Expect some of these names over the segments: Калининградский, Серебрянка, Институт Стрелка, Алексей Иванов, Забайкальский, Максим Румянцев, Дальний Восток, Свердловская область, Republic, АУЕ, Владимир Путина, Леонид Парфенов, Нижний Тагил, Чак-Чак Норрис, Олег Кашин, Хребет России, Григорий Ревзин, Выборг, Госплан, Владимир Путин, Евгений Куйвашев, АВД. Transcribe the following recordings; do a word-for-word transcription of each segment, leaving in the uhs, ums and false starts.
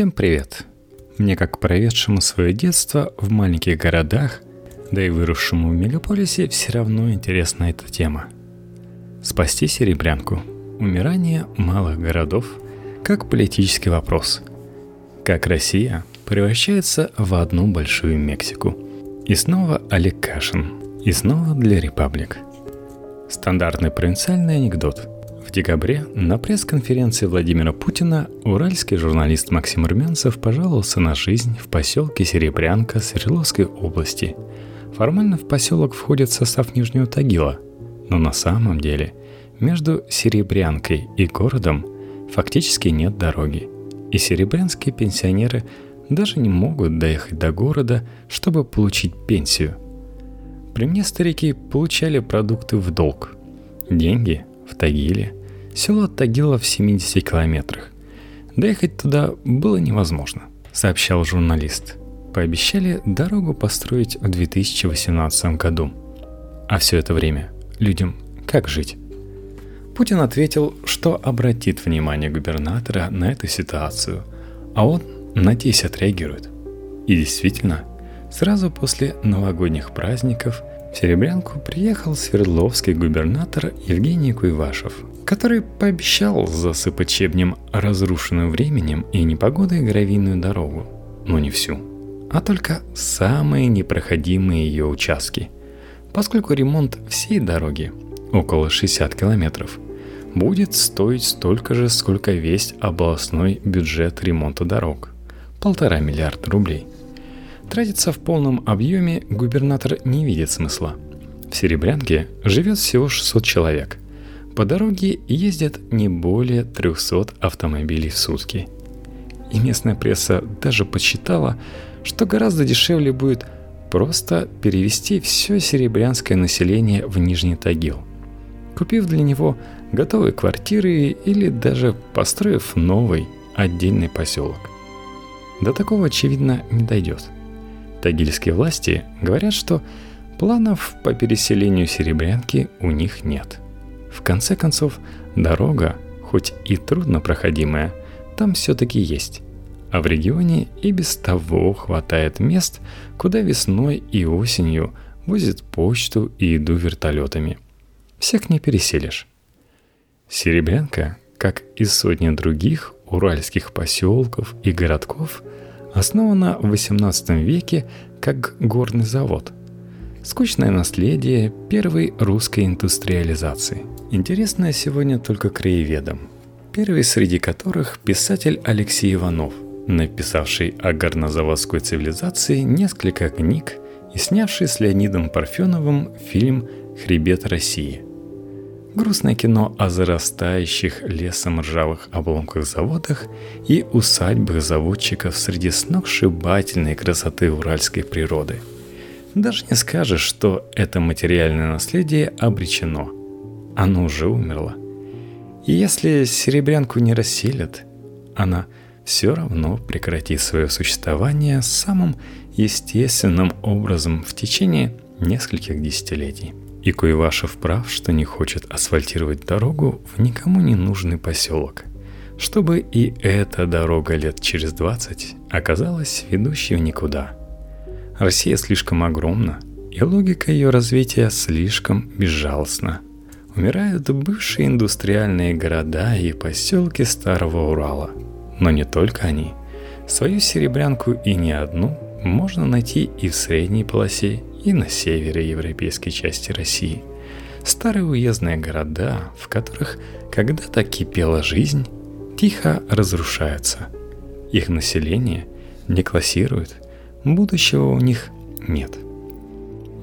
Всем привет! Мне, как проведшему свое детство в маленьких городах, да и выросшему в мегаполисе, все равно интересна эта тема. Спасти Серебрянку. Умирание малых городов как политический вопрос. Как Россия превращается в одну большую Мексику. И снова Олег Кашин. И снова для Republic. Стандартный провинциальный анекдот. В декабре на пресс-конференции Владимира Путина уральский журналист Максим Румянцев пожаловался на жизнь в поселке Серебрянка Свердловской области. Формально в поселок входит состав Нижнего Тагила, но на самом деле между Серебрянкой и городом фактически нет дороги, и серебрянские пенсионеры даже не могут доехать до города, чтобы получить пенсию. При мне старики получали продукты в долг. Деньги в Тагиле, село от Тагила в семидесяти километрах. Доехать туда было невозможно, сообщал журналист. Пообещали дорогу построить в две тысячи восемнадцатом году. А все это время людям как жить? Путин ответил, что обратит внимание губернатора на эту ситуацию, а он, надеюсь, отреагирует. И действительно, сразу после новогодних праздников в Серебрянку приехал свердловский губернатор Евгений Куйвашев, который пообещал засыпать щебнем разрушенную временем и непогодой гравийную дорогу, но не всю, а только самые непроходимые ее участки, поскольку ремонт всей дороги, около шестидесяти километров, будет стоить столько же, сколько весь областной бюджет ремонта дорог – полтора миллиарда рублей. Тратиться в полном объеме губернатор не видит смысла. В Серебрянке живет всего шестьсот человек. По дороге ездят не более трехсот автомобилей в сутки. И местная пресса даже подсчитала, что гораздо дешевле будет просто перевести все серебрянское население в Нижний Тагил, купив для него готовые квартиры или даже построив новый отдельный поселок. До такого, очевидно, не дойдет. Тагильские власти говорят, что планов по переселению Серебрянки у них нет. В конце концов, дорога, хоть и труднопроходимая, там все-таки есть. А в регионе и без того хватает мест, куда весной и осенью возят почту и еду вертолетами. Всех не переселишь. Серебрянка, как и сотни других уральских поселков и городков, основана в восемнадцатом веке как горный завод. Скучное наследие первой русской индустриализации. Интересное сегодня только краеведам, первый среди которых писатель Алексей Иванов, написавший о горнозаводской цивилизации несколько книг и снявший с Леонидом Парфеновым фильм «Хребет России». Грустное кино о зарастающих лесом ржавых обломках заводах и усадьбах заводчиков среди сногсшибательной красоты уральской природы. Даже не скажешь, что это материальное наследие обречено. Оно уже умерло. И если Серебрянку не расселят, она все равно прекратит свое существование самым естественным образом в течение нескольких десятилетий. И Куйвашев прав, что не хочет асфальтировать дорогу в никому не нужный поселок, чтобы и эта дорога лет через двадцать оказалась ведущей в никуда. Россия слишком огромна, и логика ее развития слишком безжалостна. Умирают бывшие индустриальные города и поселки Старого Урала. Но не только они. Свою Серебрянку и не одну можно найти и в средней полосе, и на севере европейской части России. Старые уездные города, в которых когда-то кипела жизнь, тихо разрушаются. Их население не классируют, будущего у них нет.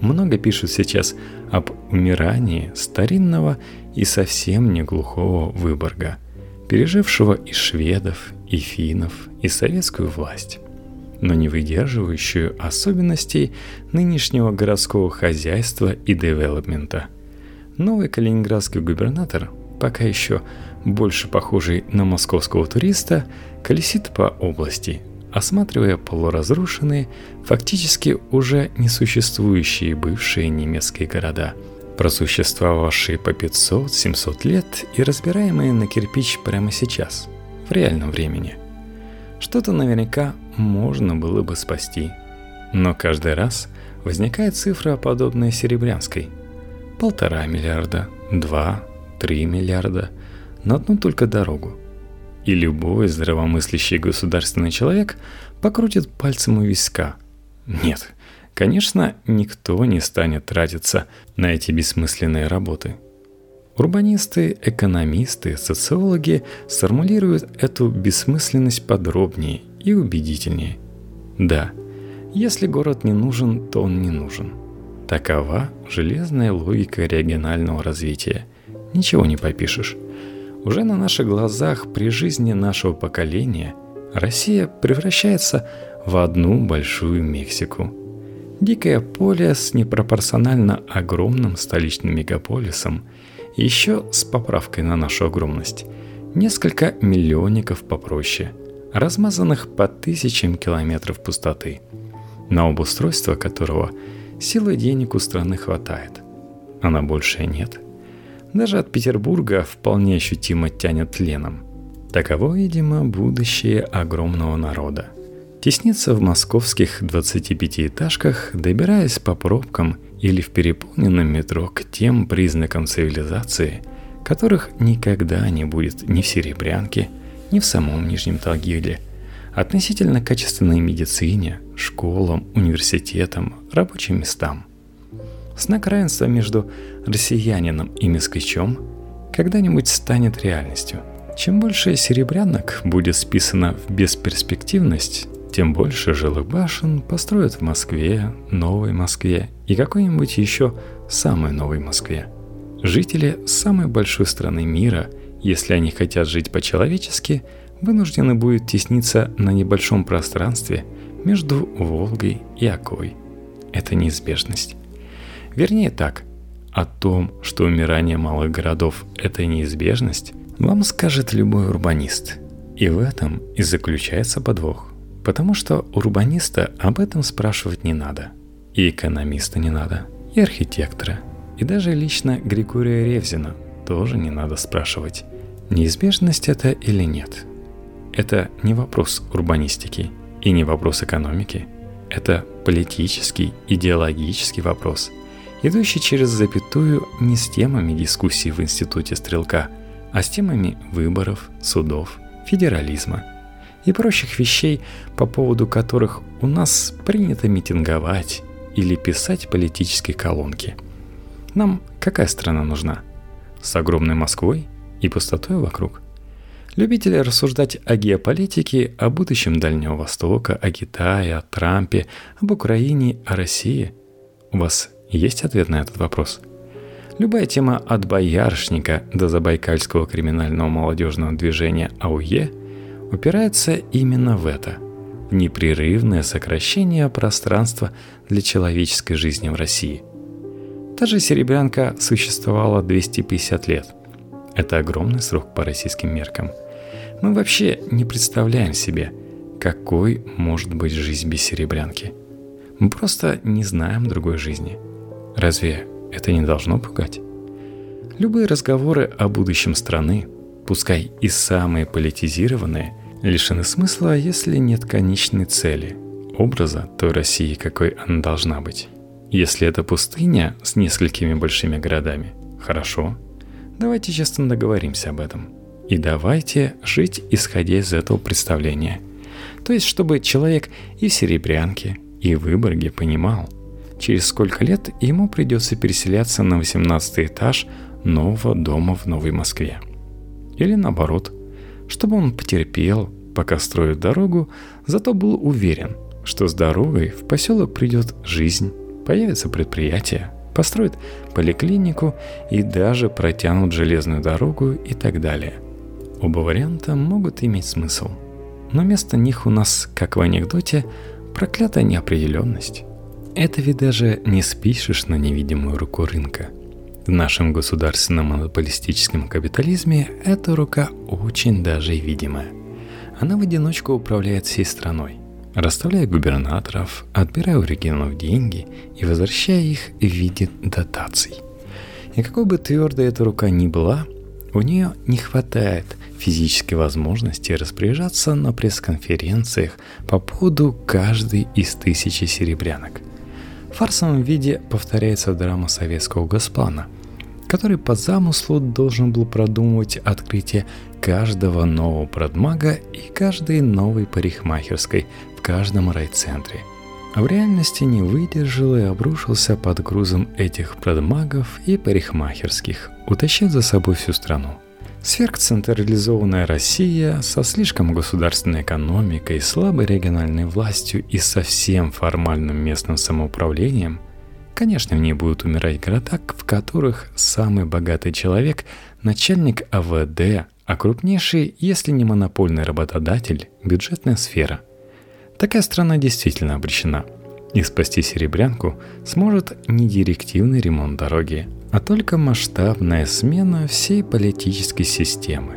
Много пишут сейчас об умирании старинного и совсем не глухого Выборга, пережившего и шведов, и финнов, и советскую власть, но не выдерживающую особенностей нынешнего городского хозяйства и девелопмента. Новый калининградский губернатор, пока еще больше похожий на московского туриста, колесит по области, осматривая полуразрушенные, фактически уже несуществующие бывшие немецкие города, просуществовавшие по пятьсот-семьсот лет и разбираемые на кирпич прямо сейчас, в реальном времени. что-то наверняка можно было бы спасти. Но каждый раз возникает цифра, подобная Серебрянской. Полтора миллиарда, два, три миллиарда на одну только дорогу. И любой здравомыслящий государственный человек покрутит пальцем у виска. Нет, конечно, никто не станет тратиться на эти бессмысленные работы. Урбанисты, экономисты, социологи сформулируют эту бессмысленность подробнее и убедительнее. Да, если город не нужен, то он не нужен. Такова железная логика регионального развития. Ничего не попишешь. Уже на наших глазах при жизни нашего поколения Россия превращается в одну большую Мексику. Дикое поле с непропорционально огромным столичным мегаполисом, еще с поправкой на нашу огромность, несколько миллионников попроще, размазанных по тысячам километров пустоты, на обустройство которого силы денег у страны хватает, а на большее нет. Даже от Петербурга вполне ощутимо тянет леном. Таково, видимо, будущее огромного народа. Теснится в московских двадцати пятиэтажках, добираясь по пробкам или в переполненном метро к тем признакам цивилизации, которых никогда не будет ни в Серебрянке, ни в самом Нижнем Тагиле, относительно качественной медицине, школам, университетам, рабочим местам. Знак равенства между россиянином и москвичом когда-нибудь станет реальностью. Чем больше серебрянок будет списано в бесперспективность, тем больше жилых башен построят в Москве, Новой Москве и какой-нибудь еще самой Новой Москве. Жители самой большой страны мира, если они хотят жить по-человечески, вынуждены будут тесниться на небольшом пространстве между Волгой и Окой. Это неизбежность. Вернее так, о том, что умирание малых городов – это неизбежность, вам скажет любой урбанист. И в этом и заключается подвох. Потому что урбаниста об этом спрашивать не надо. И экономиста не надо, и архитектора. И даже лично Григория Ревзина тоже не надо спрашивать, неизбежность это или нет. Это не вопрос урбанистики и не вопрос экономики. Это политический, идеологический вопрос, идущий через запятую не с темами дискуссий в Институте Стрелка, а с темами выборов, судов, федерализма и прочих вещей, по поводу которых у нас принято митинговать или писать политические колонки. Нам какая страна нужна? С огромной Москвой и пустотой вокруг? Любители рассуждать о геополитике, о будущем Дальнего Востока, о Китае, о Трампе, об Украине, о России? У вас есть ответ на этот вопрос? Любая тема от боярышника до забайкальского криминального молодежного движения АУЕ упирается именно в это, в непрерывное сокращение пространства для человеческой жизни в России. Та же Серебрянка существовала двести пятьдесят лет. Это огромный срок по российским меркам. Мы вообще не представляем себе, какой может быть жизнь без Серебрянки. Мы просто не знаем другой жизни. Разве это не должно пугать? Любые разговоры о будущем страны, пускай и самые политизированные, лишены смысла, если нет конечной цели, образа той России, какой она должна быть. Если это пустыня с несколькими большими городами, хорошо, давайте честно договоримся об этом. И давайте жить, исходя из этого представления. То есть, чтобы человек и в Серебрянке, и в Выборге понимал, через сколько лет ему придется переселяться на восемнадцатый этаж нового дома в Новой Москве. Или наоборот, чтобы он потерпел, пока строят дорогу, зато был уверен, что с дорогой в поселок придет жизнь, появятся предприятия, построят поликлинику и даже протянут железную дорогу и так далее. Оба варианта могут иметь смысл, но вместо них у нас, как в анекдоте, проклятая неопределенность. Это ведь даже не спишешь на невидимую руку рынка. В нашем государственном монополистическом капитализме эта рука очень даже видимая. Она в одиночку управляет всей страной, расставляя губернаторов, отбирая у регионов деньги и возвращая их в виде дотаций. И какой бы твердой эта рука ни была, у нее не хватает физические возможности распоряжаться на пресс-конференциях по поводу каждой из тысячи серебрянок. В фарсовом виде повторяется драма советского госплана, который по замыслу должен был продумывать открытие каждого нового продмага и каждой новой парикмахерской в каждом райцентре. А в реальности не выдержал и обрушился под грузом этих продмагов и парикмахерских, утащив за собой всю страну. Сверхцентрализованная Россия со слишком государственной экономикой, слабой региональной властью и совсем формальным местным самоуправлением, конечно, в ней будут умирать города, в которых самый богатый человек – начальник АВД, а крупнейший, если не монопольный работодатель – бюджетная сфера. Такая страна действительно обречена. И спасти Серебрянку сможет не директивный ремонт дороги, а только масштабная смена всей политической системы.